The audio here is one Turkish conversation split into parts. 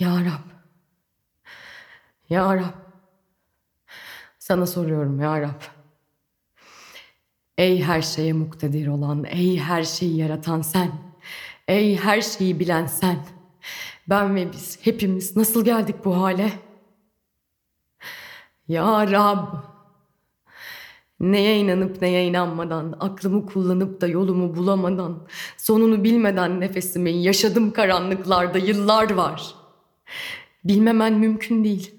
Ya Rab, Ya Rab, sana soruyorum Ya Rab. Ey her şeye muktedir olan, ey her şeyi yaratan sen, ey her şeyi bilen sen. Ben ve biz hepimiz nasıl geldik bu hale? Ya Rab, neye inanıp neye inanmadan, aklımı kullanıp da yolumu bulamadan, sonunu bilmeden nefesimi yaşadım karanlıklarda yıllar var. Bilmemen mümkün değil.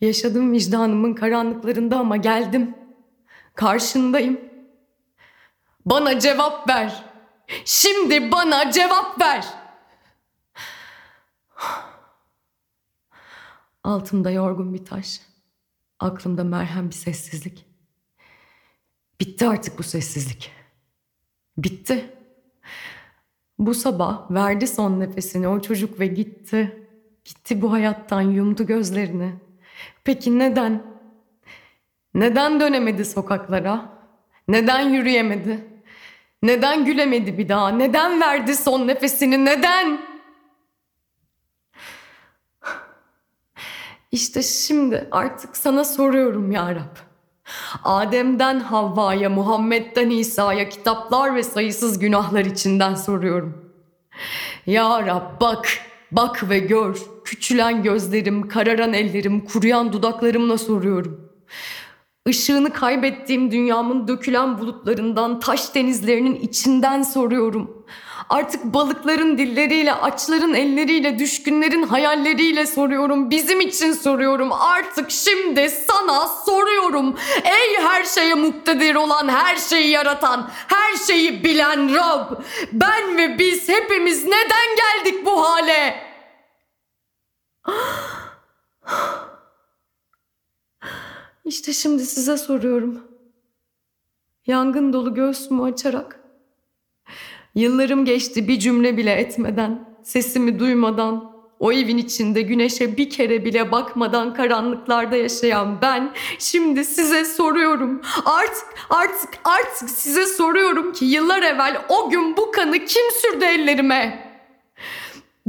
Yaşadım vicdanımın karanlıklarında ama geldim. Karşındayım. Bana cevap ver. Şimdi bana cevap ver. Altımda yorgun bir taş. Aklımda merhem bir sessizlik. Bitti artık bu sessizlik. Bitti. Bu sabah verdi son nefesini o çocuk ve gitti. Gitti bu hayattan, yumdu gözlerini. Peki neden? Neden dönemedi sokaklara? Neden yürüyemedi? Neden gülemedi bir daha? Neden verdi son nefesini? Neden? İşte şimdi artık sana soruyorum Ya Rab. Adem'den Havva'ya, Muhammed'den İsa'ya, kitaplar ve sayısız günahlar içinden soruyorum. Ya Rab bak, bak ve gör. Küçülen gözlerim, kararan ellerim, kuruyan dudaklarımla soruyorum. Işığını kaybettiğim dünyamın dökülen bulutlarından, taş denizlerinin içinden soruyorum. Artık balıkların dilleriyle, açların elleriyle, düşkünlerin hayalleriyle soruyorum. Bizim için soruyorum. Artık şimdi sana soruyorum. Ey her şeye muktedir olan, her şeyi yaratan, her şeyi bilen Rab. Ben ve biz hepimiz neden geldik bu hale? İşte şimdi size soruyorum. Yangın dolu göğsümü açarak, yıllarım geçti bir cümle bile etmeden, sesimi duymadan, o evin içinde güneşe bir kere bile bakmadan karanlıklarda yaşayan ben şimdi size soruyorum. Artık size soruyorum ki yıllar evvel o gün bu kanı kim sürdü ellerime?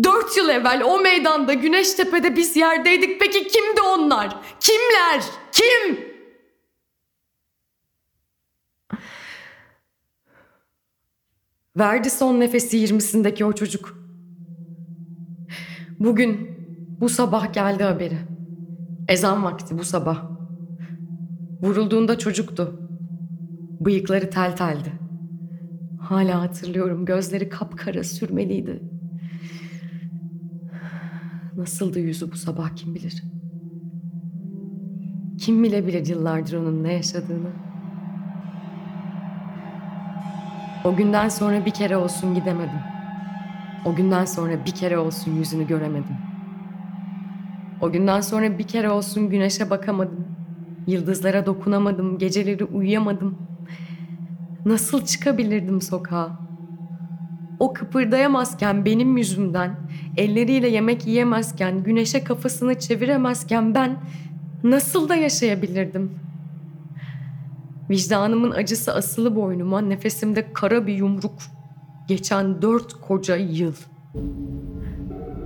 4 yıl evvel o meydanda Güneştepe'de biz yerdeydik. Peki kimdi onlar? Kimler? Kim? Verdi son nefesi 20'sindeki o çocuk. Bugün, bu sabah geldi haberi. Ezan vakti bu sabah. Vurulduğunda çocuktu. Bıyıkları tel teldi. Hala hatırlıyorum, gözleri kapkara sürmeliydi. Nasıldı yüzü bu sabah kim bilir? Kim bilebilir yıllardır onun ne yaşadığını? O günden sonra bir kere olsun gidemedim. O günden sonra bir kere olsun yüzünü göremedim. O günden sonra bir kere olsun güneşe bakamadım. Yıldızlara dokunamadım, geceleri uyuyamadım. Nasıl çıkabilirdim sokağa? O kıpırdayamazken benim yüzümden, elleriyle yemek yiyemezken, güneşe kafasını çeviremezken ben nasıl da yaşayabilirdim? Vicdanımın acısı asılı boynuma, nefesimde kara bir yumruk. Geçen 4 koca yıl.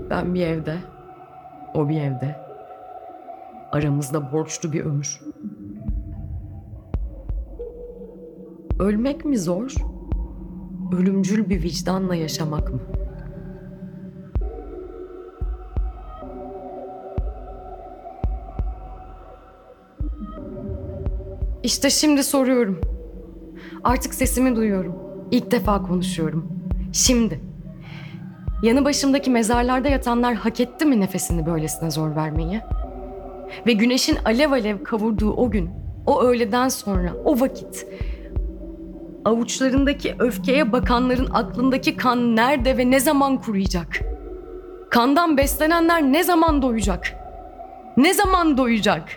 Ben bir evde, o bir evde. Aramızda borçlu bir ömür. Ölmek mi zor? Ölümcül bir vicdanla yaşamak mı? İşte şimdi soruyorum. Artık sesimi duyuyorum. İlk defa konuşuyorum. Şimdi. Yanı başımdaki mezarlarda yatanlar hak etti mi nefesini böylesine zor vermeyi? Ve güneşin alev alev kavurduğu o gün, o öğleden sonra, o vakit... Avuçlarındaki öfkeye bakanların aklındaki kan nerede ve ne zaman kuruyacak? Kandan beslenenler ne zaman doyacak? Ne zaman doyacak?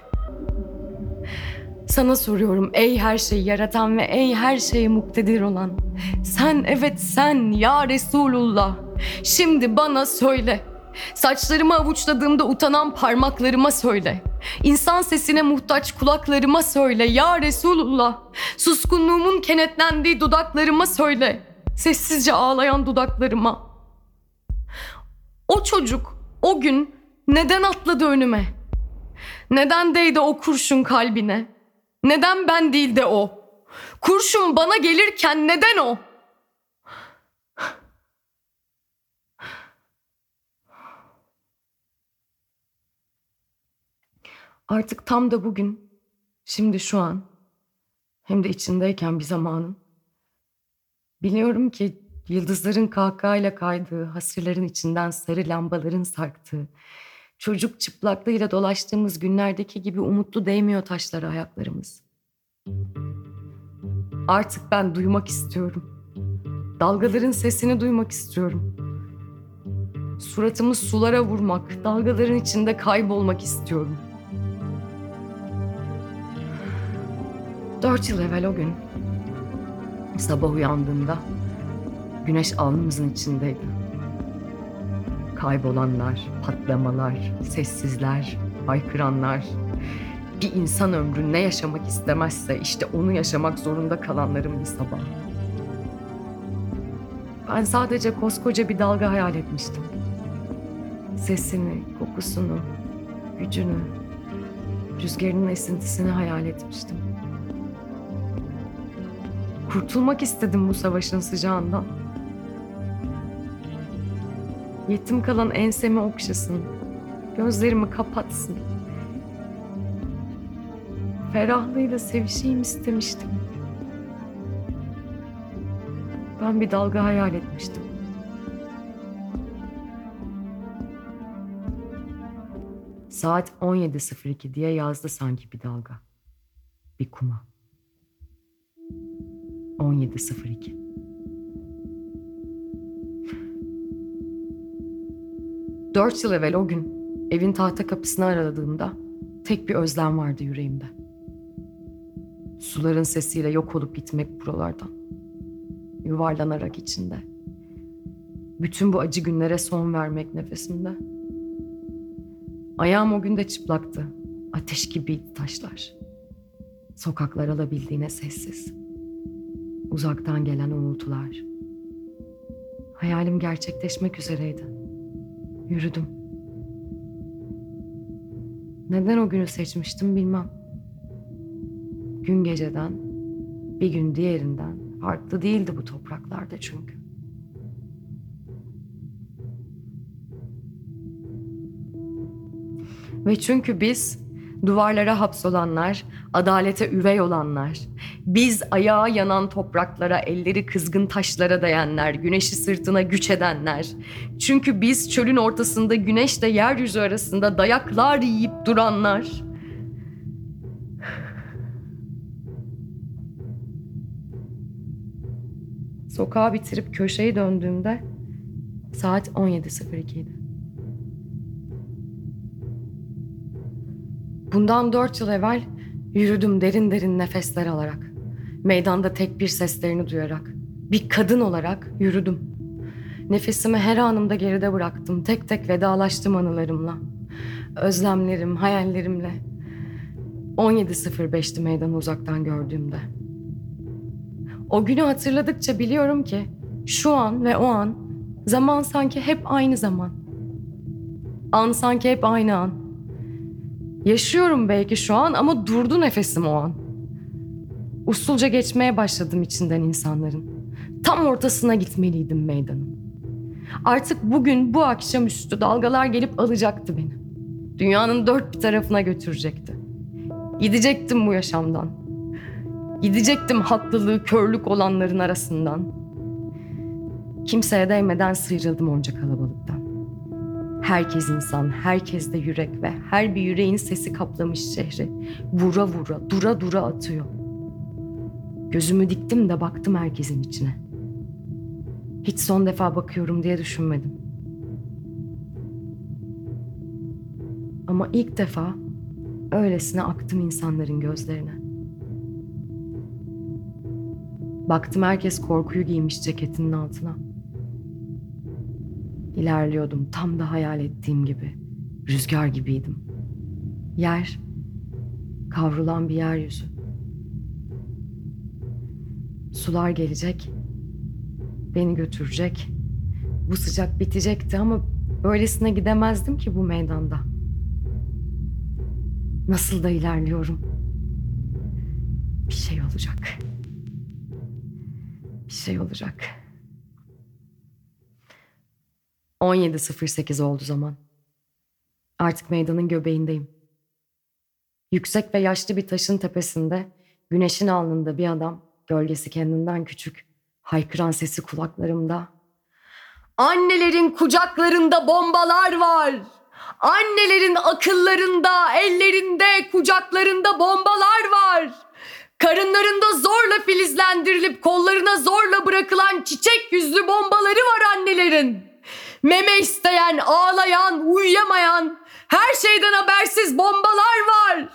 Sana soruyorum ey her şeyi yaratan ve ey her şeye muktedir olan. Sen, evet sen ya Resulullah. Şimdi bana söyle. Saçlarımı avuçladığımda utanan parmaklarıma söyle. İnsan sesine muhtaç kulaklarıma söyle ya Resulullah. Suskunluğumun kenetlendiği dudaklarıma söyle. Sessizce ağlayan dudaklarıma. O çocuk, o o gün neden atladı önüme? Neden değdi o kurşun kalbine? Neden ben değil de o? Kurşun bana gelirken neden o? Artık tam da bugün, şimdi şu an, hem de içindeyken bir zamanın, biliyorum ki yıldızların kahkahayla kaydığı, hasırların içinden sarı lambaların sarktığı, çocuk çıplaklığıyla dolaştığımız günlerdeki gibi umutlu değmiyor taşlara ayaklarımız. Artık ben duymak istiyorum. Dalgaların sesini duymak istiyorum. Suratımı sulara vurmak, dalgaların içinde kaybolmak istiyorum. 4 yıl evvel o gün, sabah uyandığımda güneş alnımızın içindeydi. Kaybolanlar, patlamalar, sessizler, haykıranlar, bir insan ömrü ne yaşamak istemezse işte onu yaşamak zorunda kalanların bir sabah. Ben sadece koskoca bir dalga hayal etmiştim. Sesini, kokusunu, gücünü, rüzgarının esintisini hayal etmiştim. Kurtulmak istedim bu savaşın sıcağından. Yetim kalan ensemi okşasın, gözlerimi kapatsın. Ferahlığıyla sevişeyim istemiştim. Ben bir dalga hayal etmiştim. Saat 17.02 diye yazdı sanki bir dalga. Bir kuma. 17.02. Dört yıl evvel o gün evin tahta kapısını aradığımda tek bir özlem vardı yüreğimde. Suların sesiyle yok olup gitmek buralardan. Yuvarlanarak içinde. Bütün bu acı günlere son vermek nefesimde. Ayağım o gün de çıplaktı. Ateş gibiydi taşlar. Sokaklar alabildiğine sessiz. Uzaktan gelen uğultular. Hayalim gerçekleşmek üzereydi. Yürüdüm. Neden o günü seçmiştim bilmem. Gün geceden, bir gün diğerinden farklı değildi bu topraklarda çünkü. Ve çünkü biz, duvarlara hapsolanlar, adalete üvey olanlar, biz ayağa yanan topraklara, elleri kızgın taşlara dayanlar, güneşi sırtına güç edenler. Çünkü biz çölün ortasında güneşle yeryüzü arasında dayaklar yiyip duranlar. Sokağı bitirip köşeyi döndüğümde saat 17.02 idi. Bundan 4 yıl evvel yürüdüm derin derin nefesler alarak. Meydanda tek bir seslerini duyarak. Bir kadın olarak yürüdüm. Nefesimi her anımda geride bıraktım. Tek tek vedalaştım anılarımla. Özlemlerim, hayallerimle. 17.05'ti meydanı uzaktan gördüğümde. O günü hatırladıkça biliyorum ki şu an ve o an zaman sanki hep aynı zaman. An sanki hep aynı an. Yaşıyorum belki şu an ama durdu nefesim o an. Usulca geçmeye başladım içinden insanların. Tam ortasına gitmeliydim meydanın. Artık bugün bu akşamüstü dalgalar gelip alacaktı beni. Dünyanın dört bir tarafına götürecekti. Gidecektim bu yaşamdan. Gidecektim haklılığı körlük olanların arasından. Kimseye değmeden sıyrıldım onca kalabalıktan. Herkes insan, herkes de yürek ve her bir yüreğin sesi kaplamış şehri. Vura vura, dura dura atıyor. Gözümü diktim de baktım herkesin içine. Hiç son defa bakıyorum diye düşünmedim. Ama ilk defa öylesine aktım insanların gözlerine. Baktım herkes korkuyu giymiş ceketinin altına. İlerliyordum tam da hayal ettiğim gibi. Rüzgar gibiydim. Yer, kavrulan bir yeryüzü. Sular gelecek, beni götürecek. Bu sıcak bitecekti ama Böylesine gidemezdim ki bu meydanda. Nasıl da ilerliyorum. Bir şey olacak. Bir şey olacak. 17:08 oldu zaman. Artık meydanın göbeğindeyim. Yüksek ve yaşlı bir taşın tepesinde, güneşin alnında bir adam, gölgesi kendinden küçük, haykıran sesi kulaklarımda. Annelerin kucaklarında bombalar var. Annelerin akıllarında, ellerinde, kucaklarında bombalar var. Karınlarında zorla filizlendirilip kollarına zorla bırakılan çiçek yüzlü bombaları var annelerin. Meme isteyen, ağlayan, uyuyamayan, her şeyden habersiz bombalar var.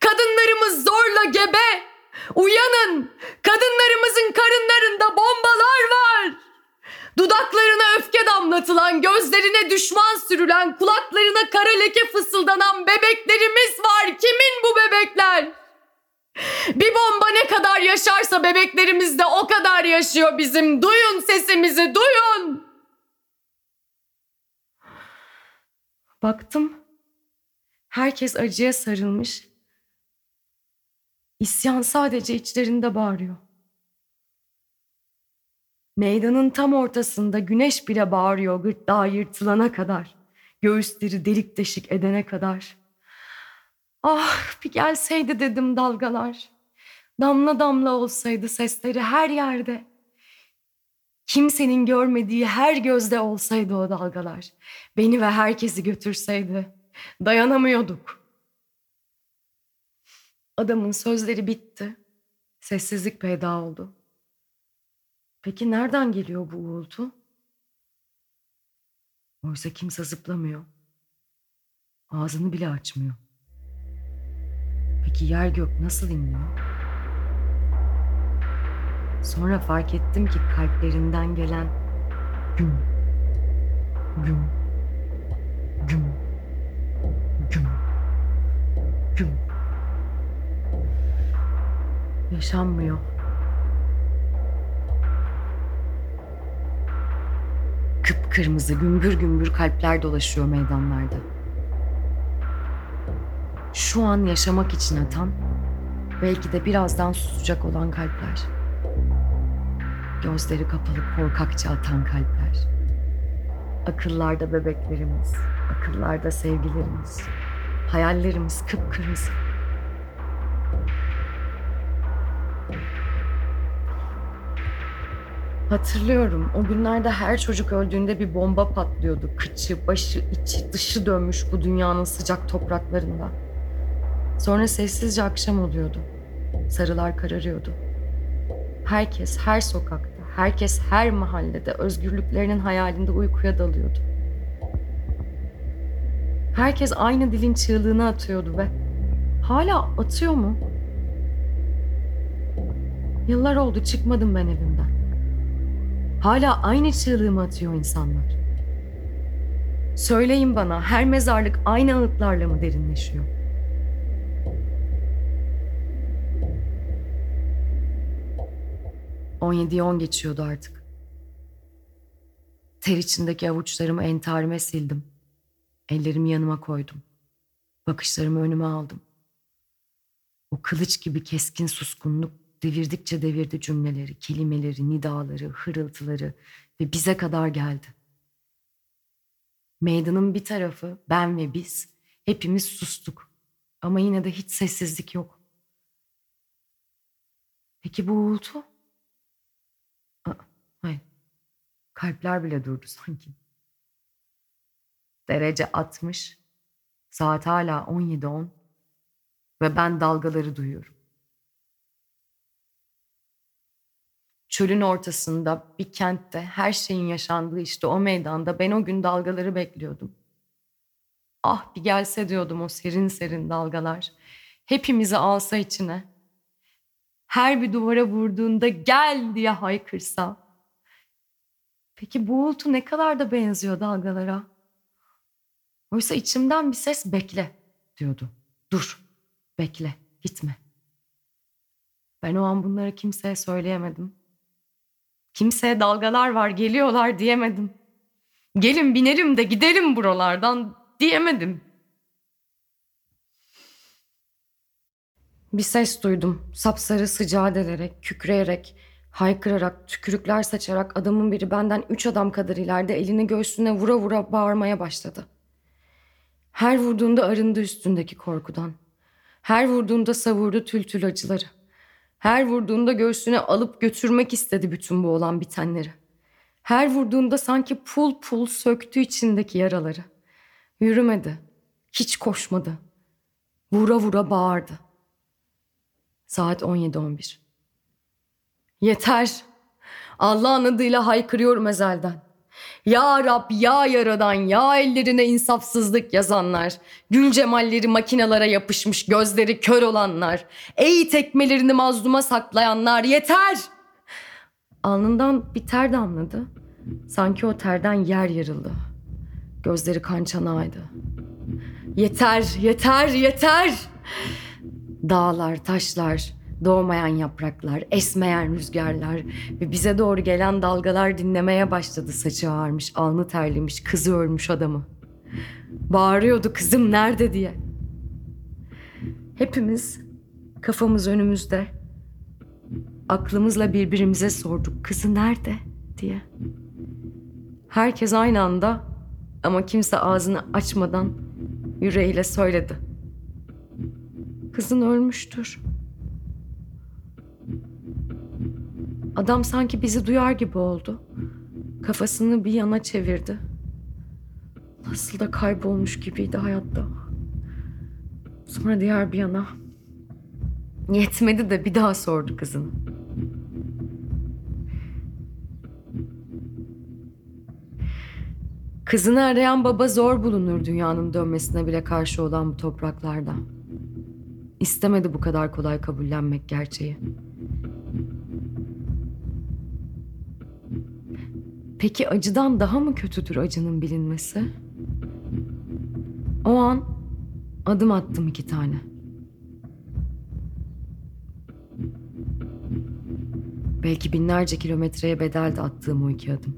Kadınlarımız zorla gebe. Uyanın, kadınlarımızın karınlarında bombalar var. Dudaklarına öfke damlatılan, gözlerine düşman sürülen, kulaklarına kara leke fısıldanan bebeklerimiz var. Kimin bu bebekler? Bir bomba ne kadar yaşarsa bebeklerimiz de o kadar yaşıyor bizim. Duyun sesimizi, duyun. Baktım, herkes acıya sarılmış. İsyan sadece içlerinde bağırıyor. Meydanın tam ortasında güneş bile bağırıyor gırtlağı yırtılana kadar. Göğüsleri delik deşik edene kadar. Ah bir gelseydi dedim dalgalar. Damla damla olsaydı sesleri her yerde. Kimsenin görmediği her gözde olsaydı o dalgalar. Beni ve herkesi götürseydi. Dayanamıyorduk. Adamın sözleri bitti. Sessizlik peyda oldu. Peki nereden geliyor bu uğultu? Oysa kimse zıplamıyor. Ağzını bile açmıyor. Peki yer gök nasıl inliyor? Sonra fark ettim ki kalplerinden gelen güm, güm, güm, güm, güm. Yaşanmıyor. Kıpkırmızı gümbür gümbür kalpler dolaşıyor meydanlarda. Şu an yaşamak için atan, belki de birazdan susacak olan kalpler. Gözleri kapalı korkakça atan kalpler. Akıllarda bebeklerimiz, akıllarda sevgilerimiz, hayallerimiz kıpkırmızı. Hatırlıyorum, o günlerde her çocuk öldüğünde bir bomba patlıyordu. Kıçı, başı, içi, dışı dönmüş bu dünyanın sıcak topraklarında. Sonra sessizce akşam oluyordu. Sarılar kararıyordu. Herkes her sokakta, herkes her mahallede özgürlüklerinin hayalinde uykuya dalıyordu. Herkes aynı dilin çığlığını atıyordu ve hala atıyor mu? Yıllar oldu çıkmadım ben evimden. Hala aynı çığlığımı atıyor insanlar. Söyleyin bana, her mezarlık aynı ağıtlarla mı derinleşiyor? On yediye 10 geçiyordu artık. Ter içindeki avuçlarımı entarime sildim. Ellerimi yanıma koydum. Bakışlarımı önüme aldım. O kılıç gibi keskin suskunluk devirdikçe devirdi cümleleri, kelimeleri, nidaları, hırıltıları ve bize kadar geldi. Meydanın bir tarafı, ben ve biz, hepimiz sustuk. Ama yine de hiç sessizlik yok. Peki bu uğultu? Aa, hayır. Kalpler bile durdu sanki. Derece 60, saat hala 17:10 ve ben dalgaları duyuyorum. Çölün ortasında, bir kentte, her şeyin yaşandığı işte o meydanda ben o gün dalgaları bekliyordum. Ah bir gelse diyordum o serin serin dalgalar. Hepimizi alsa içine. Her bir duvara vurduğunda gel diye haykırsa. Peki bu uğultu ne kadar da benziyor dalgalara. Oysa içimden bir ses bekle diyordu. Dur, bekle, gitme. Ben o an bunları kimseye söyleyemedim. Kimseye dalgalar var, geliyorlar diyemedim. gelin binerim de giderim buralardan diyemedim. Bir ses duydum. Sapsarı sıcağa delerek, kükreyerek, haykırarak, tükürükler saçarak adamın biri benden 3 adam kadar ileride elini göğsüne vura vura bağırmaya başladı. Her vurduğunda arındı üstündeki korkudan. Her vurduğunda savurdu tül tül acıları. Her vurduğunda göğsüne alıp götürmek istedi bütün bu olan bitenleri. Her vurduğunda sanki pul pul söktü içindeki yaraları. Yürümedi, hiç koşmadı. Vura vura bağırdı. Saat 17:11. Yeter. Allah'ın adıyla haykırıyorum ezelden. Ya Rab, ya Yaradan, ya ellerine insafsızlık yazanlar, gül cemalleri makinalara yapışmış, gözleri kör olanlar, ey tekmelerini mazluma saklayanlar, yeter! Alnından bir ter damladı. Sanki o terden yer yarıldı. Gözleri kan çanağıydı. Yeter, yeter, yeter! Dağlar, taşlar, doğmayan yapraklar, esmeyen rüzgarlar ve bize doğru gelen dalgalar dinlemeye başladı saçı ağarmış, alnı terlemiş, kızı ölmüş adamı. Bağırıyordu kızım nerede diye. Hepimiz kafamız önümüzde, aklımızla birbirimize sorduk kızı nerede diye. Herkes aynı anda ama kimse ağzını açmadan yüreğiyle söyledi. Kızın ölmüştür. Adam sanki bizi duyar gibi oldu. Kafasını bir yana çevirdi. Nasıl da kaybolmuş gibiydi hayatta. Sonra diğer bir yana. Yetmedi de bir daha sordu kızını. Kızını arayan baba zor bulunur dünyanın dönmesine bile karşı olan bu topraklarda. İstemedi bu kadar kolay kabullenmek gerçeği. Peki acıdan daha mı kötüdür acının bilinmesi? O an adım attım 2 tane. Belki binlerce kilometreye bedeldi attığım o 2 adım.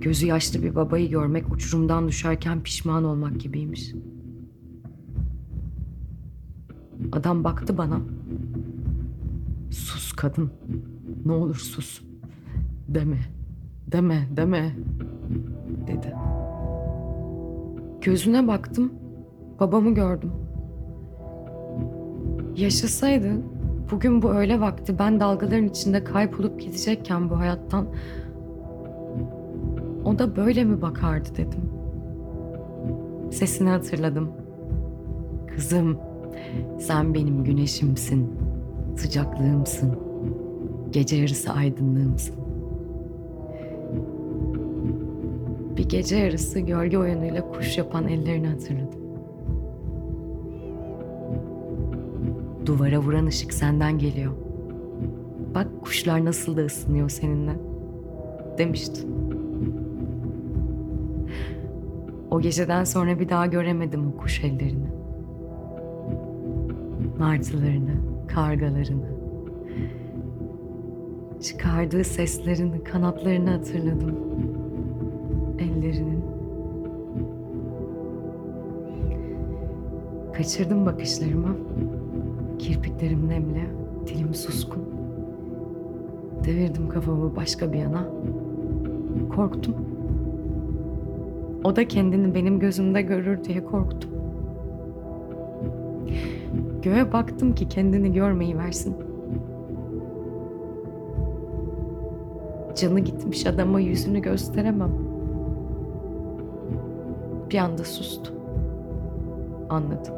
Gözü yaşlı bir babayı görmek uçurumdan düşerken pişman olmak gibiymiş. Adam baktı bana. Sus kadın. Ne olur sus. Deme dedi. Gözüne baktım. Babamı gördüm. Yaşasaydı bugün bu öğle vakti ben dalgaların içinde kaybolup gidecekken bu hayattan o da böyle mi bakardı dedim. Sesini hatırladım. Kızım, sen benim güneşimsin, sıcaklığımsın, gece yarısı aydınlığımsın. Bir gece yarısı gölge oyunuyla kuş yapan ellerini hatırladım. Duvara vuran ışık senden geliyor. Bak kuşlar nasıl da ısınıyor seninle demiştin. O geceden sonra bir daha göremedim o kuş ellerini. Martılarını, kargalarını, çıkardığı seslerini, kanatlarını hatırladım. Ellerinin. Kaçırdım bakışlarımı. Kirpiklerim nemli, dilim suskun. Devirdim kafamı başka bir yana. Korktum. O da kendini benim gözümde görür diye korktum. Göğe baktım ki kendini görmeyi versin. Canı gitmiş adama yüzünü gösteremem. Bir anda sustu. Anladım.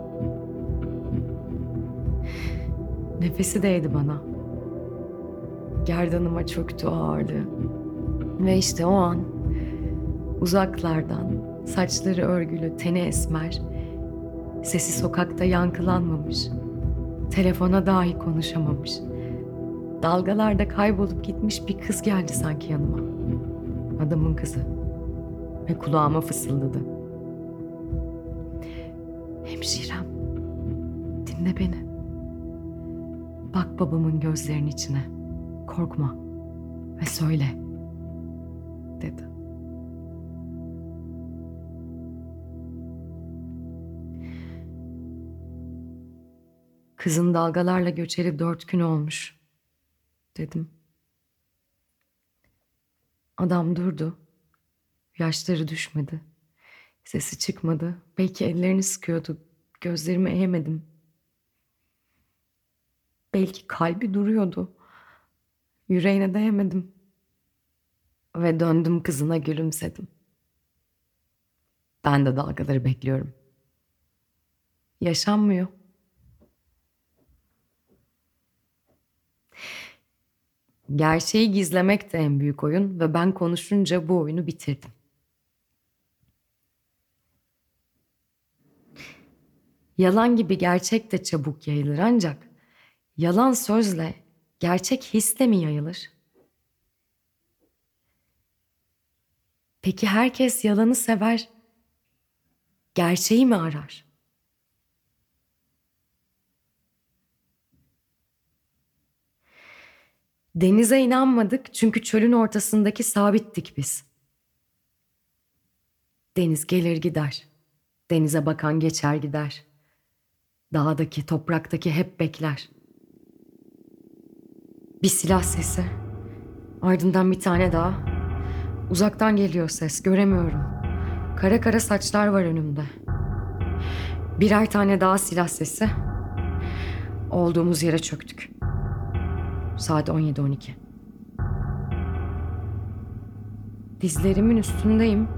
Nefesi değdi bana. Gerdanıma çöktü ağırlığı. Ve işte o an uzaklardan saçları örgülü, teni esmer, sesi sokakta yankılanmamış, telefona dahi konuşamamış, dalgalarda kaybolup gitmiş bir kız geldi sanki yanıma. Adamın kızı. Ve kulağıma fısıldadı. Hemşirem, dinle beni. Bak babamın gözlerinin içine. Korkma ve söyle. dedi. Kızın dalgalarla göçeli 4 gün olmuş, dedim. Adam durdu. Yaşları düşmedi. Sesi çıkmadı. Belki ellerini sıkıyordu. Gözlerimi eğemedim. Belki kalbi duruyordu. Yüreğine değemedim. Ve döndüm kızına, gülümsedim. Ben de dalgaları bekliyorum. Yaşanmıyor. Gerçeği gizlemek de en büyük oyun ve ben konuşunca bu oyunu bitirdim. Yalan gibi gerçek de çabuk yayılır, ancak yalan sözle, gerçek hisle mi yayılır? Peki herkes yalanı sever, gerçeği mi arar? Denize inanmadık çünkü çölün ortasındaki sabittik biz. Deniz gelir gider, denize bakan geçer gider. Dağdaki, topraktaki hep bekler. Bir silah sesi, ardından bir tane daha. Uzaktan geliyor ses, göremiyorum. Kara kara saçlar var önümde. Birer tane daha silah sesi. Olduğumuz yere çöktük. Saat 17:12. Dizlerimin üstündeyim.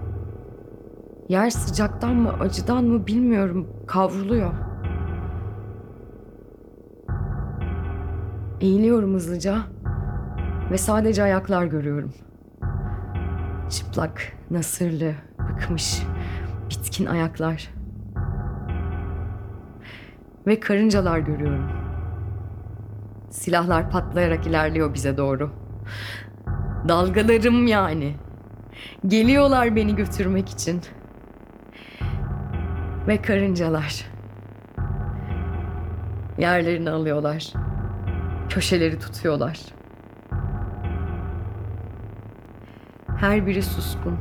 Yer sıcaktan mı, acıdan mı bilmiyorum, kavruluyor. Eğiliyorum hızlıca ve sadece ayaklar görüyorum. Çıplak, nasırlı, bıkmış, bitkin ayaklar. Ve karıncalar görüyorum. Silahlar patlayarak ilerliyor bize doğru. Dalgalarım yani. Geliyorlar beni götürmek için. Ve karıncalar. Yerlerini alıyorlar. Köşeleri tutuyorlar. Her biri suskun.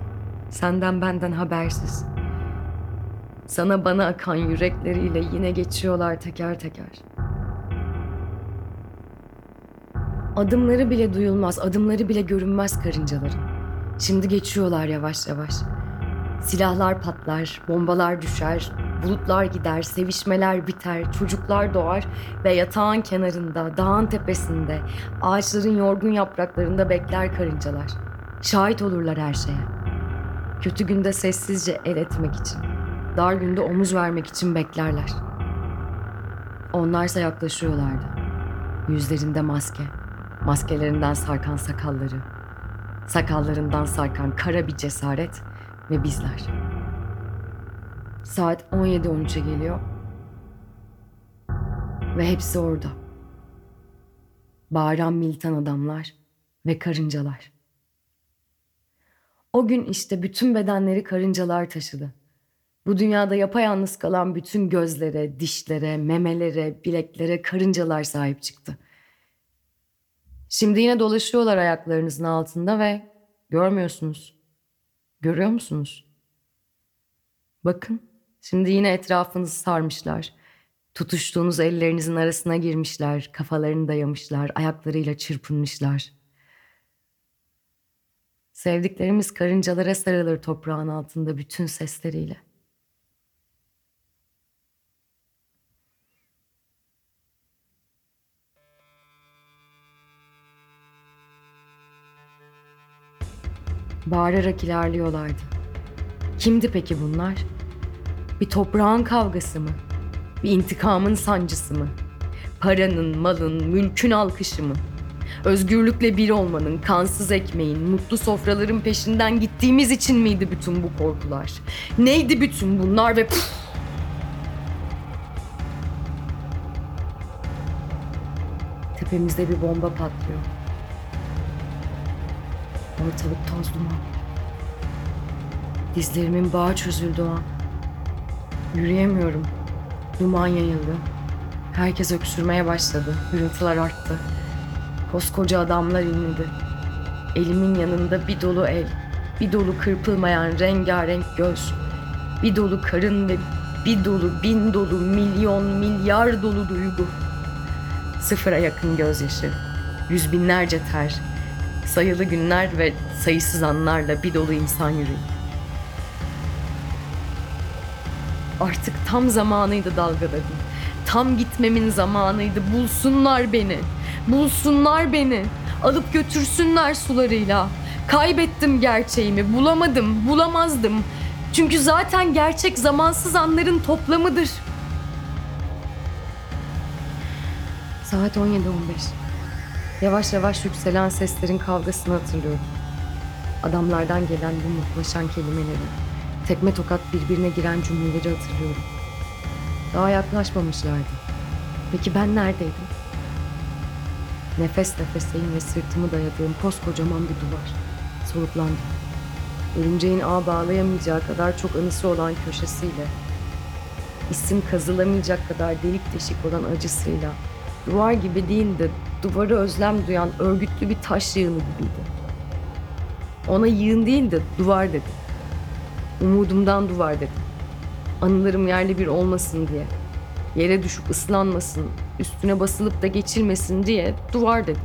Senden benden habersiz. Sana bana akan yürekleriyle yine geçiyorlar teker teker. Adımları bile duyulmaz, adımları bile görünmez karıncaların. Şimdi geçiyorlar yavaş yavaş. Silahlar patlar, bombalar düşer, bulutlar gider, sevişmeler biter, çocuklar doğar ve yatağın kenarında, dağın tepesinde, ağaçların yorgun yapraklarında bekler karıncalar. Şahit olurlar her şeye. Kötü günde sessizce el etmek için, dar günde omuz vermek için beklerler. Onlarsa yaklaşıyorlardı. Yüzlerinde maske. Maskelerinden sarkan sakalları, sakallarından sarkan kara bir cesaret ve bizler. Saat 17:13'e geliyor ve hepsi orada. Bağıran militan adamlar ve karıncalar. O gün işte bütün bedenleri karıncalar taşıdı. Bu dünyada yapayalnız kalan bütün gözlere, dişlere, memelere, bileklere karıncalar sahip çıktı. Şimdi yine dolaşıyorlar ayaklarınızın altında ve görmüyorsunuz. Görüyor musunuz? Bakın, şimdi yine etrafınızı sarmışlar. Tutuştuğunuz ellerinizin arasına girmişler, kafalarını dayamışlar, ayaklarıyla çırpınmışlar. Sevdiklerimiz karıncalara sarılır toprağın altında bütün sesleriyle. Bağırarak ilerliyorlardı. Kimdi peki bunlar? Bir toprağın kavgası mı? Bir intikamın sancısı mı? Paranın, malın, mülkün alkışı mı? Özgürlükle bir olmanın, kansız ekmeğin, mutlu sofraların peşinden gittiğimiz için miydi bütün bu korkular? Neydi bütün bunlar ve... Tepemizde bir bomba patlıyor. Ortalık toz duman. Dizlerimin bağı çözüldü o an. Yürüyemiyorum. Duman yayıldı. Herkes öksürmeye başladı. Hırıltılar arttı. Koskoca adamlar inledi. Elimin yanında bir dolu el. bir dolu kırpılmayan rengarenk göz, bir dolu karın ve bir dolu, bin dolu, milyon, milyar dolu duygu. Sıfıra yakın gözyaşı, yüz binlerce ter, sayılı günler ve sayısız anlarla bir dolu insan yüreği. Artık tam zamanıydı dalgaların. Tam gitmemin zamanıydı. Bulsunlar beni. Bulsunlar beni. Alıp götürsünler sularıyla. Kaybettim gerçeğimi. Bulamadım. Bulamazdım. Çünkü zaten gerçek zamansız anların toplamıdır. Saat 17:15. Yavaş yavaş yükselen seslerin kavgasını hatırlıyorum. Adamlardan gelen bu mutlaşan kelimeleri, tekme tokat birbirine giren cümleleri hatırlıyorum. Daha yaklaşmamışlardı. Peki ben neredeydim? Nefes nefeseyim ve sırtımı dayadığım koskocaman bir duvar. Soluklandım. Örümceğin ağ bağlayamayacağı kadar çok anısı olan köşesiyle, isim kazılamayacak kadar delik deşik olan acısıyla, duvar gibi değil de duvara özlem duyan örgütlü bir taş yığını gibiydi. Ona yığın değil de duvar dedim. Umudumdan duvar dedim. Anılarım yerli bir olmasın diye, yere düşüp ıslanmasın, üstüne basılıp da geçilmesin diye duvar dedim.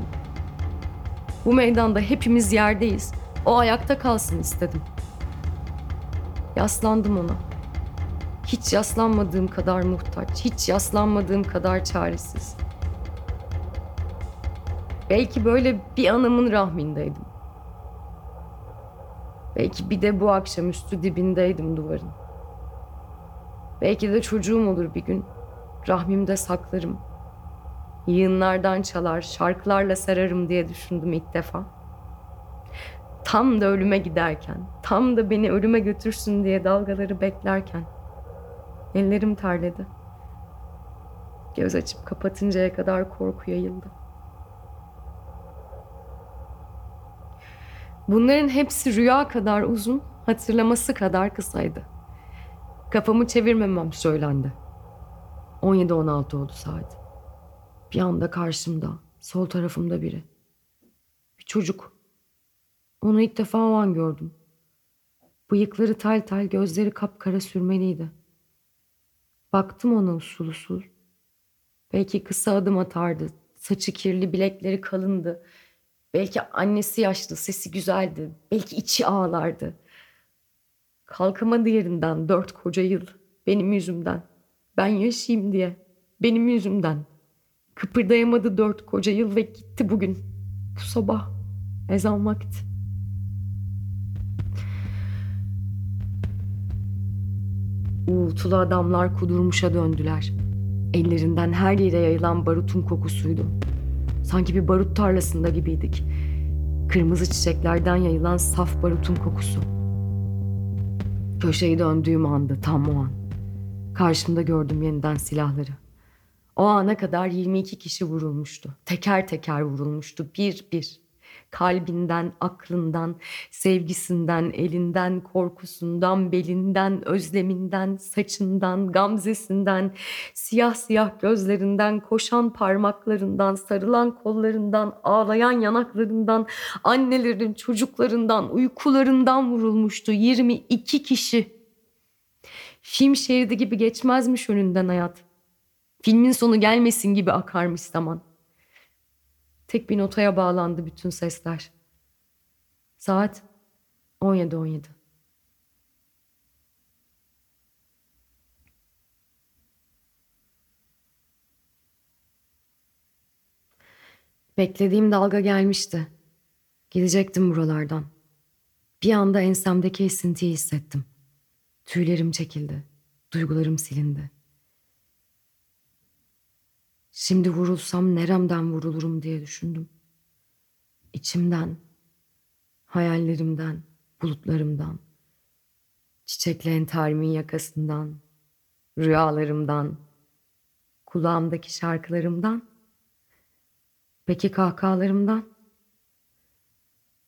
Bu meydanda hepimiz yerdeyiz, o ayakta kalsın istedim. Yaslandım ona. Hiç yaslanmadığım kadar muhtaç, hiç yaslanmadığım kadar çaresiz. Belki böyle bir anamın rahmindeydim. Belki bir de bu akşamüstü dibindeydim duvarın. Belki de çocuğum olur bir gün, rahmimde saklarım. Yığınlardan çalar, şarkılarla sararım diye düşündüm ilk defa. Tam da ölüme giderken, tam da beni ölüme götürsün diye dalgaları beklerken. Ellerim terledi. Göz açıp kapatıncaya kadar korku yayıldı. Bunların hepsi rüya kadar uzun, hatırlaması kadar kısaydı. Kafamı çevirmemem söylendi. 17:16 oldu saat. Bir anda karşımda, sol tarafımda biri. Bir çocuk. Onu ilk defa o an gördüm. Bıyıkları tel tel, gözleri kapkara sürmeliydi. Baktım ona usul usul. Belki kısa adım atardı. Saçı kirli, bilekleri kalındı. Belki annesi yaşlı, sesi güzeldi. Belki içi ağlardı. Kalkamadı yerinden 4 koca yıl. Benim yüzümden. Ben yaşayayım diye. Benim yüzümden. Kıpırdayamadı 4 koca yıl ve gitti bugün. Bu sabah. Ezan vakti. Uğultulu adamlar kudurmuşa döndüler. Ellerinden her yere yayılan barutun kokusuydu. Sanki bir barut tarlasında gibiydik. Kırmızı çiçeklerden yayılan saf barutun kokusu. Köşeyi döndüğüm anda, tam o an. Karşımda gördüm yeniden silahları. O ana kadar 22 kişi vurulmuştu. Teker teker vurulmuştu, bir bir. Kalbinden, aklından, sevgisinden, elinden, korkusundan, belinden, özleminden, saçından, gamzesinden, siyah siyah gözlerinden, koşan parmaklarından, sarılan kollarından, ağlayan yanaklarından, annelerin çocuklarından, uykularından vurulmuştu 22 kişi. Film şeridi gibi geçmezmiş önünden hayat. Filmin sonu gelmesin gibi akarmış zaman. Tek bir notaya bağlandı bütün sesler. Saat 17:17. Beklediğim dalga gelmişti. Gidecektim buralardan. Bir anda ensemdeki esintiyi hissettim. Tüylerim çekildi. Duygularım silindi. Şimdi vurulsam neremden vurulurum diye düşündüm. İçimden, hayallerimden, bulutlarımdan, çiçekli entarimin yakasından, rüyalarımdan, kulağımdaki şarkılarımdan, peki kahkahalarımdan.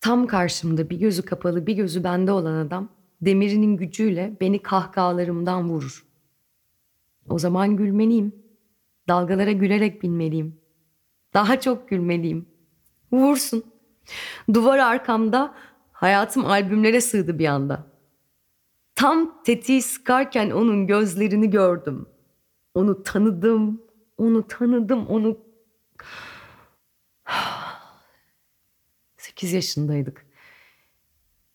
Tam karşımda bir gözü kapalı bir gözü bende olan adam demirinin gücüyle beni kahkahalarımdan vurur. O zaman gülmeliyim. Dalgalara gülerek binmeliyim. Daha çok gülmeliyim. Vursun. Duvar arkamda Hayatım albümlere sığdı bir anda. Tam tetiği sıkarken onun gözlerini gördüm. Onu tanıdım. 8 yaşındaydık.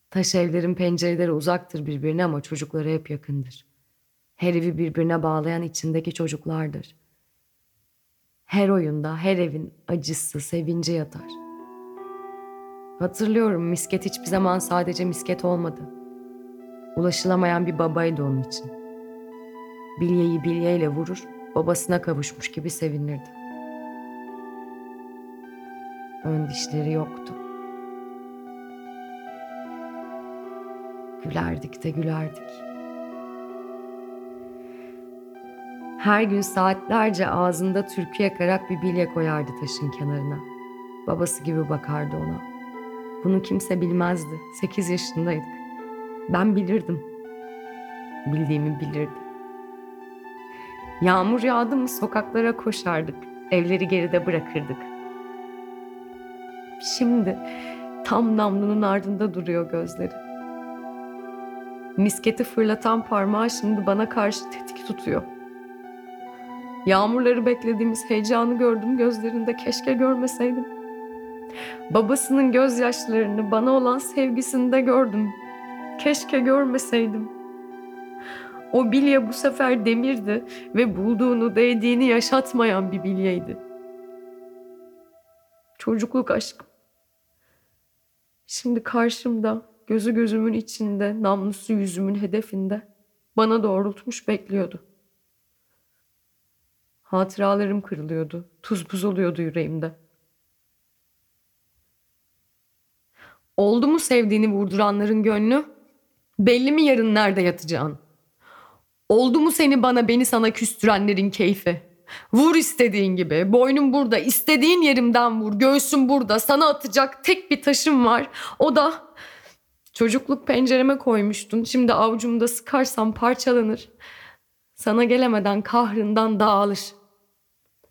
Taş evlerin pencereleri uzaktır birbirine ama çocukları hep yakındır. Her evi birbirine bağlayan içindeki çocuklardır. Her oyunda, her evin acısı, sevinci yatar. Hatırlıyorum, misket hiçbir zaman sadece misket olmadı. Ulaşılamayan bir babaydı onun için. Bilyeyi bilyeyle vurur, babasına kavuşmuş gibi sevinirdi. Ön dişleri yoktu. Gülerdik. Her gün saatlerce ağzında türkü yakarak bir bilye koyardı taşın kenarına. Babası gibi bakardı ona. Bunu kimse bilmezdi. 8 yaşındaydık. Ben bilirdim. Bildiğimi bilirdi. Yağmur yağdı mı sokaklara koşardık. Evleri geride bırakırdık. Şimdi tam namlunun ardında duruyor gözleri. Misketi fırlatan parmağı şimdi bana karşı tetik tutuyor. Yağmurları beklediğimiz heyecanı gördüm gözlerinde, keşke görmeseydim. Babasının gözyaşlarını, bana olan sevgisini de gördüm. Keşke görmeseydim. O bilye bu sefer demirdi ve bulduğunu, değdiğini yaşatmayan bir bilyeydi. Çocukluk aşkım. Şimdi karşımda, gözü gözümün içinde, namlusu yüzümün hedefinde bana doğrultmuş bekliyordu. Hatıralarım kırılıyordu, tuz buz oluyordu yüreğimde. Oldu mu sevdiğini vurduranların gönlü? Belli mi yarın nerede yatacağın? Oldu mu seni bana, beni sana küstürenlerin keyfi? Vur istediğin gibi, boynum burada, istediğin yerimden vur, göğsüm burada, sana atacak tek bir taşım var. O da... Çocukluk pencereme koymuştun. Şimdi avucumda sıkarsam parçalanır. Sana gelemeden kahrından dağılır.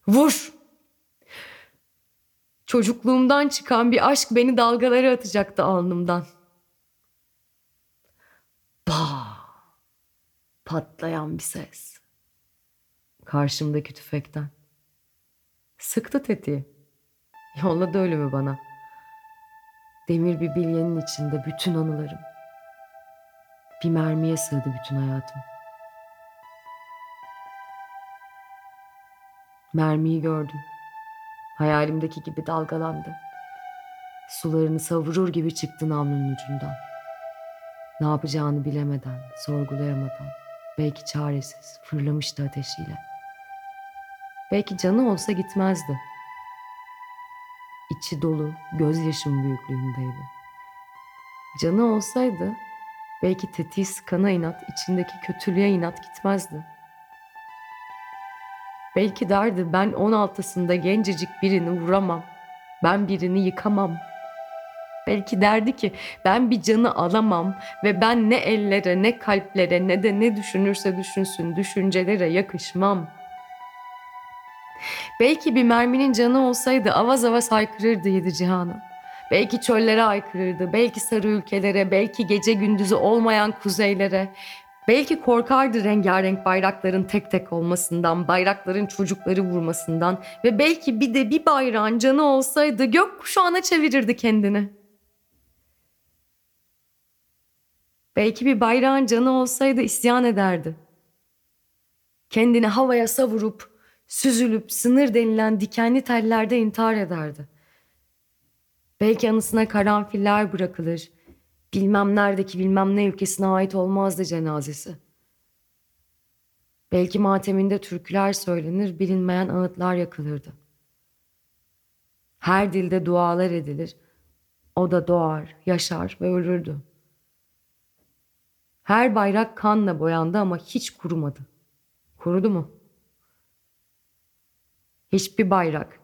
Vur! Çocukluğumdan çıkan bir aşk beni dalgalara atacaktı alnımdan. Bah! Patlayan bir ses. Karşımdaki tüfekten. Sıktı tetiği. Yolladı ölümü bana. Demir bir bilyenin içinde bütün anılarım. Bir mermiye sığdı bütün hayatım. Mermiyi gördüm. Hayalimdeki gibi dalgalandı. Sularını savurur gibi çıktı namlunun ucundan. Ne yapacağını bilemeden, sorgulayamadan, belki çaresiz fırlamıştı ateşiyle. Belki canı olsa gitmezdi. İçi dolu, gözyaşım büyüklüğündeydi. Canı olsaydı belki tetiği sıkana inat, içindeki kötülüğe inat gitmezdi. Belki derdi, ben 16'sında gencecik birini vuramam, ben birini yıkamam. Belki derdi ki, ben bir canı alamam ve ben ne ellere, ne kalplere, ne de ne düşünürse düşünsün düşüncelere yakışmam. Belki bir merminin canı olsaydı avaz avaz haykırırdı yedi cihana. Belki çöllere haykırırdı, belki sarı ülkelere, belki gece gündüzü olmayan kuzeylere. Belki korkardı rengarenk bayrakların tek tek olmasından, bayrakların çocukları vurmasından ve belki bir de bir bayrağın canı olsaydı gökkuşağına çevirirdi kendini. Belki bir bayrağın canı olsaydı isyan ederdi. Kendini havaya savurup, süzülüp sınır denilen dikenli tellerde intihar ederdi. Belki anısına karanfiller bırakılır. Bilmem neredeki bilmem ne ülkesine ait olmazdı cenazesi. Belki mateminde türküler söylenir, bilinmeyen anıtlar yakılırdı. Her dilde dualar edilir. O da doğar, yaşar ve ölürdü. Her bayrak kanla boyandı ama hiç kurumadı. Kurudu mu? Hiçbir bayrak,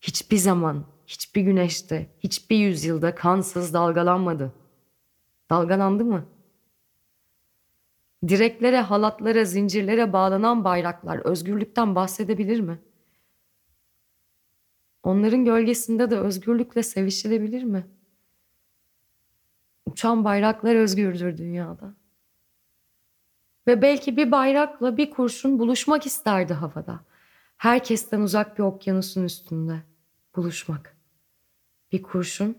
hiçbir zaman, hiçbir güneşte, hiçbir yüzyılda kansız dalgalanmadı. Dalgalandı mı? Direklere, halatlara, zincirlere bağlanan bayraklar özgürlükten bahsedebilir mi? Onların gölgesinde de özgürlükle sevişilebilir mi? Uçan bayraklar özgürdür dünyada. Ve belki bir bayrakla bir kurşun buluşmak isterdi havada. Herkesten uzak bir okyanusun üstünde buluşmak. Bir kurşun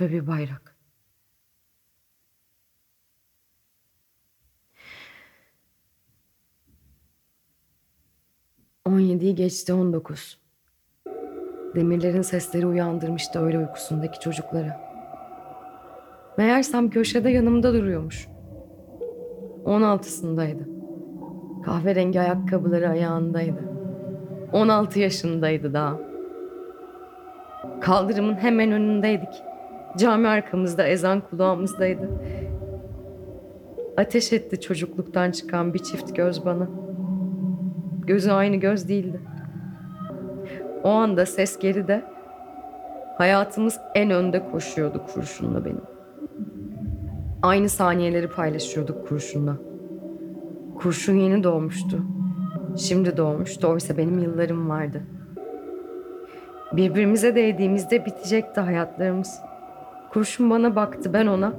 ve bir bayrak. On yediyi geçti 19. Demirlerin sesleri uyandırmıştı öğle uykusundaki çocukları. Meğersem köşede yanımda duruyormuş. 16'sındaydı. Kahverengi ayakkabıları ayağındaydı. 16 yaşındaydı daha. Kaldırımın hemen önündeydik. Cami arkamızda, ezan kulağımızdaydı. Ateş etti çocukluktan çıkan bir çift göz bana. Gözü aynı göz değildi. O anda ses geride, hayatımız en önde koşuyordu kurşunla benim. Aynı saniyeleri paylaşıyorduk kurşunla. Kurşun yeni doğmuştu. Şimdi doğmuştu. Oysa benim yıllarım vardı. Birbirimize değdiğimizde bitecekti hayatlarımız. Kurşun bana baktı, ben ona.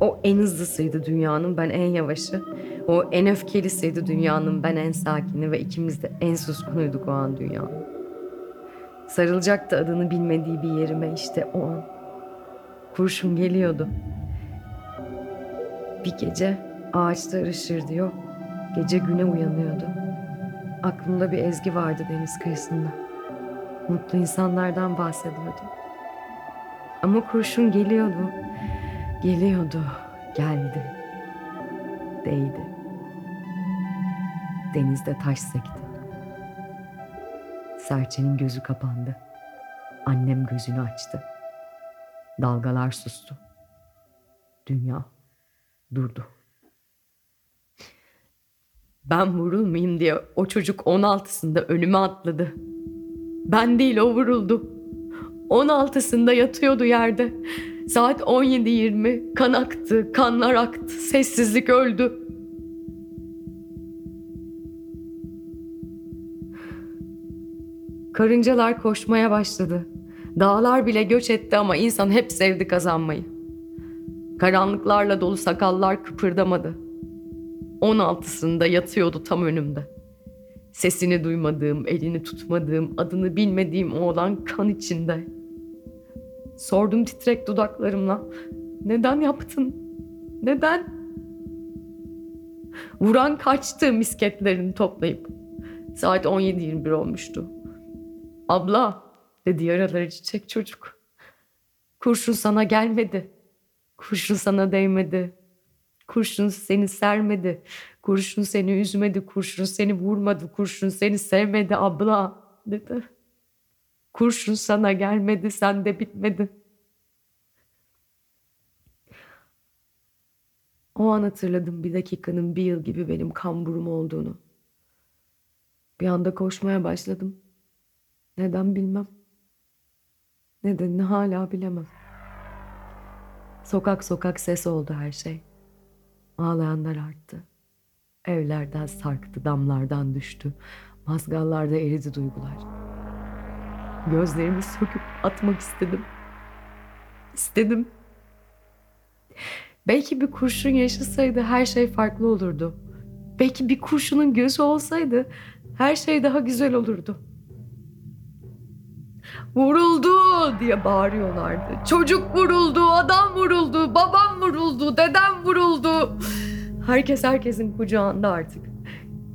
O en hızlısıydı dünyanın, ben en yavaşı. O en öfkelisiydi dünyanın, ben en sakini ve ikimiz de en suskunuyduk o an dünyanın. Sarılacaktı adını bilmediği bir yerime işte o an. Kurşun geliyordu. Bir gece ağaçlar ışırdı, yok. Gece güne uyanıyordu. Aklımda bir ezgi vardı deniz kıyısında. Mutlu insanlardan bahsediyordu. Ama kurşun geliyordu. Geliyordu, geldi. Değdi. Denizde taş sekti. Serçenin gözü kapandı. Annem gözünü açtı. Dalgalar sustu. Dünya durdu. Ben vurulmayayım diye o çocuk 16'sında önüme atladı. Ben değil, o vuruldu. 16'sında yatıyordu yerde. Saat 17:20. Kan aktı, kanlar aktı. Sessizlik öldü. Karıncalar koşmaya başladı. Dağlar bile göç etti ama insan hep sevdi kazanmayı. Karanlıklarla dolu sakallar kıpırdamadı. 16'sında yatıyordu tam önümde. Sesini duymadığım, elini tutmadığım, adını bilmediğim oğlan kan içinde. Sordum titrek dudaklarımla. Neden yaptın? Neden? Vuran kaçtı misketlerini toplayıp. Saat 17:21 olmuştu. Abla dedi yaraları çiçek çocuk. Kurşun sana gelmedi. Kurşun sana değmedi. Kurşun seni sermedi. Kurşun seni üzmedi. Kurşun seni vurmadı. Kurşun seni sevmedi abla dedi. Kurşun sana gelmedi. Sen de bitmedi. O an hatırladım bir dakikanın bir yıl gibi benim kamburum olduğunu. Bir anda koşmaya başladım. Neden bilmem. Nedenini hala bilemem. Sokak sokak ses oldu her şey. Ağlayanlar arttı. Evlerden sarktı, damlardan düştü. Mazgallarda eridi duygular. Gözlerimi söküp atmak istedim. İstedim. Belki bir kurşun yaşasaydı her şey farklı olurdu. Belki bir kurşunun gözü olsaydı her şey daha güzel olurdu. Vuruldu diye bağırıyorlardı. Çocuk vuruldu, adam vuruldu, babam vuruldu, dedem vuruldu. Herkes herkesin kucağında artık.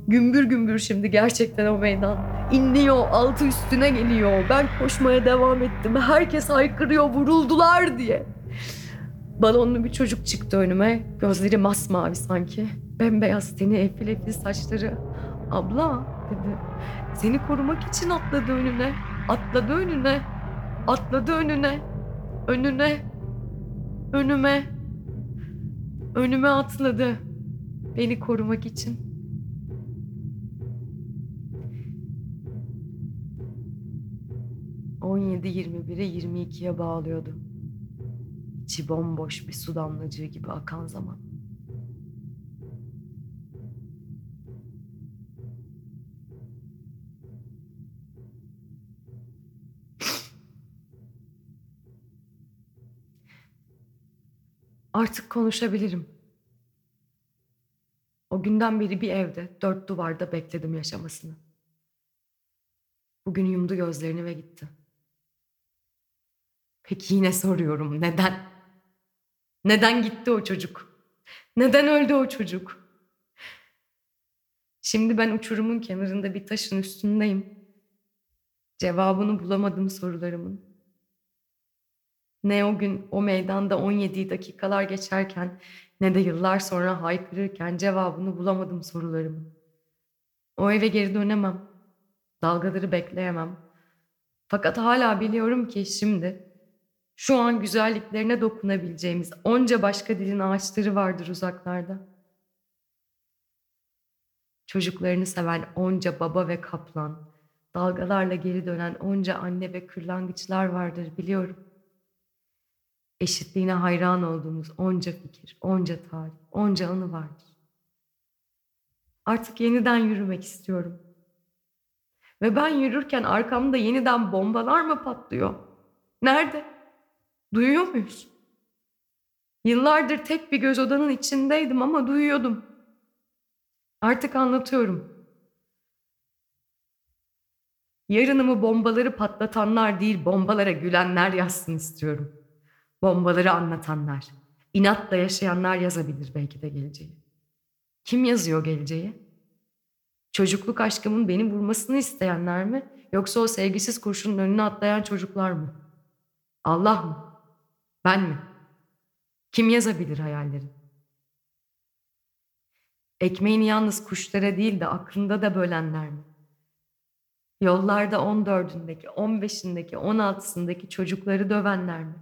Gümbür gümbür şimdi gerçekten o meydan. İnliyor, altı üstüne geliyor. Ben koşmaya devam ettim. Herkes haykırıyor vuruldular diye. Balonlu bir çocuk çıktı önüme. Gözleri masmavi sanki. Bembeyaz teni, efil efil saçları. Abla dedi. Seni korumak için atladı önüne. Atladı önüne, atladı önüne, önüne, önüme, önüme atladı beni korumak için. ...17:21'e 22'ye bağlıyordu. İçi bomboş bir su damlacığı gibi akan zaman. Artık konuşabilirim. O günden beri bir evde, dört duvarda bekledim yaşamasını. Bugün yumdu gözlerini ve gitti. Peki yine soruyorum, neden? Neden gitti o çocuk? Neden öldü o çocuk? Şimdi ben uçurumun kenarında bir taşın üstündeyim. Cevabını bulamadım sorularımın. Ne o gün o meydanda 17 dakikalar geçerken, ne de yıllar sonra haykırırken cevabını bulamadım sorularımın. O eve geri dönemem. Dalgaları bekleyemem. Fakat hala biliyorum ki şimdi, şu an güzelliklerine dokunabileceğimiz onca başka dilin ağaçları vardır uzaklarda. Çocuklarını seven onca baba ve kaplan, dalgalarla geri dönen onca anne ve kırlangıçlar vardır biliyorum. Eşitliğine hayran olduğumuz onca fikir, onca tarih, onca anı vardır. Artık yeniden yürümek istiyorum. Ve ben yürürken arkamda yeniden bombalar mı patlıyor? Nerede? Duyuyor muyuz? Yıllardır tek bir göz odanın içindeydim ama duyuyordum. Artık anlatıyorum. Yarınımı bombaları patlatanlar değil, bombalara gülenler yazsın istiyorum. Bombaları anlatanlar, inatla yaşayanlar yazabilir belki de geleceği. Kim yazıyor geleceği? Çocukluk aşkımın beni vurmasını isteyenler mi? Yoksa o sevgisiz kurşunun önüne atlayan çocuklar mı? Allah mı? Ben mi? Kim yazabilir hayalleri? Ekmeğini yalnız kuşlara değil de aklında da bölenler mi? Yollarda 14'ündeki, 15'indeki, 16'sındaki çocukları dövenler mi?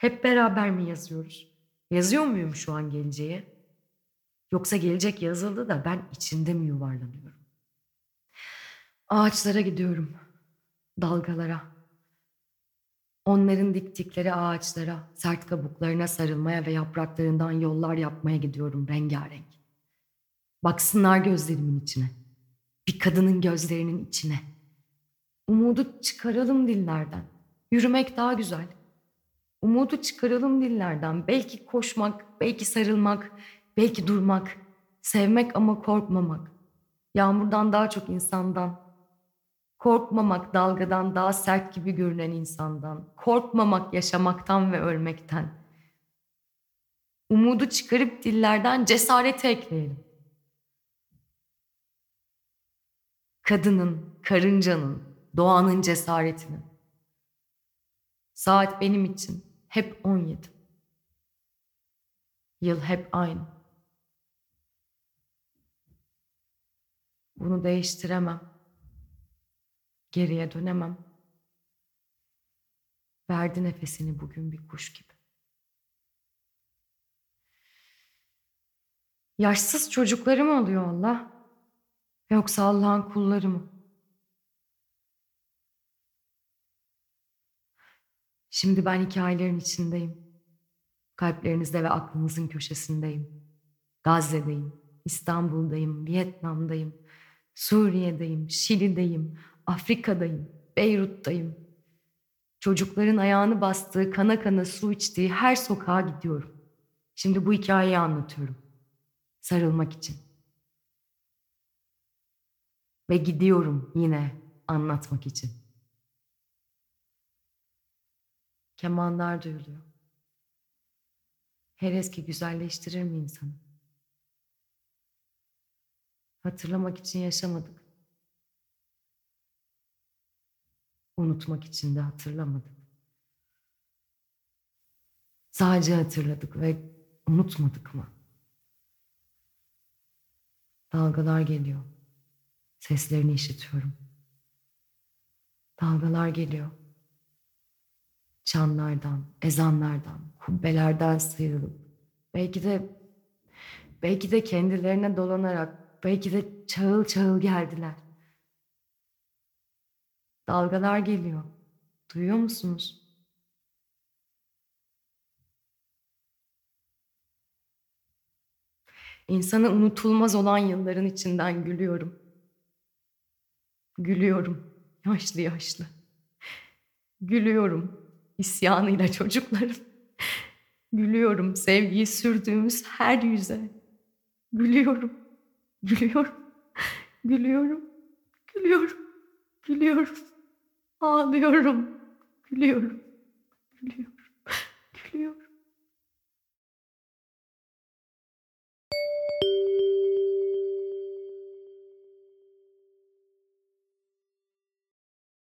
Hep beraber mi yazıyoruz? Yazıyor muyum şu an geleceğe? Yoksa gelecek yazıldı da ben içinde mi yuvarlanıyorum? Ağaçlara gidiyorum. Dalgalara. Onların diktikleri ağaçlara, sert kabuklarına sarılmaya ve yapraklarından yollar yapmaya gidiyorum rengarenk. Baksınlar gözlerimin içine. Bir kadının gözlerinin içine. Umudu çıkaralım dillerden. Yürümek daha güzel. Umudu çıkaralım dillerden. Belki koşmak, belki sarılmak, belki durmak, sevmek ama korkmamak. Yağmurdan daha çok insandan. Korkmamak dalgadan daha sert gibi görünen insandan. Korkmamak yaşamaktan ve ölmekten. Umudu çıkarıp dillerden cesareti ekleyelim. Kadının, karıncanın, doğanın cesaretini. Saat benim için hep 17. Yıl hep aynı. Bunu değiştiremem. Geriye dönemem. Verdi nefesini bugün bir kuş gibi. Yaşsız çocukları mı alıyor Allah? Yoksa Allah'ın kulları mı? Şimdi ben hikayelerin içindeyim. Kalplerinizde ve aklınızın köşesindeyim. Gazze'deyim, İstanbul'dayım, Vietnam'dayım, Suriye'deyim, Şili'deyim, Afrika'dayım, Beyrut'tayım. Çocukların ayağını bastığı, kana kana su içtiği her sokağa gidiyorum. Şimdi bu hikayeyi anlatıyorum. Sarılmak için. Ve gidiyorum yine anlatmak için. Kemanlar duyuluyor. Her eski güzelleştirir mi insanı? Hatırlamak için yaşamadık. Unutmak için de hatırlamadık. Sadece hatırladık ve unutmadık mı? Dalgalar geliyor. Seslerini işitiyorum. Dalgalar geliyor. Çanlardan, ezanlardan, kubbelerden sıyrılıp, belki de kendilerine dolanarak, belki de çağıl çağıl geldiler. Dalgalar geliyor. Duyuyor musunuz? İnsana unutulmaz olan yılların içinden gülüyorum. Gülüyorum, yaşlı yaşlı. Gülüyorum, isyanıyla çocuklarım. Gülüyorum sevgiyi sürdüğümüz her yüze. Gülüyorum, gülüyorum, gülüyorum, gülüyorum, gülüyorum, ağlıyorum, gülüyorum, gülüyorum, gülüyorum.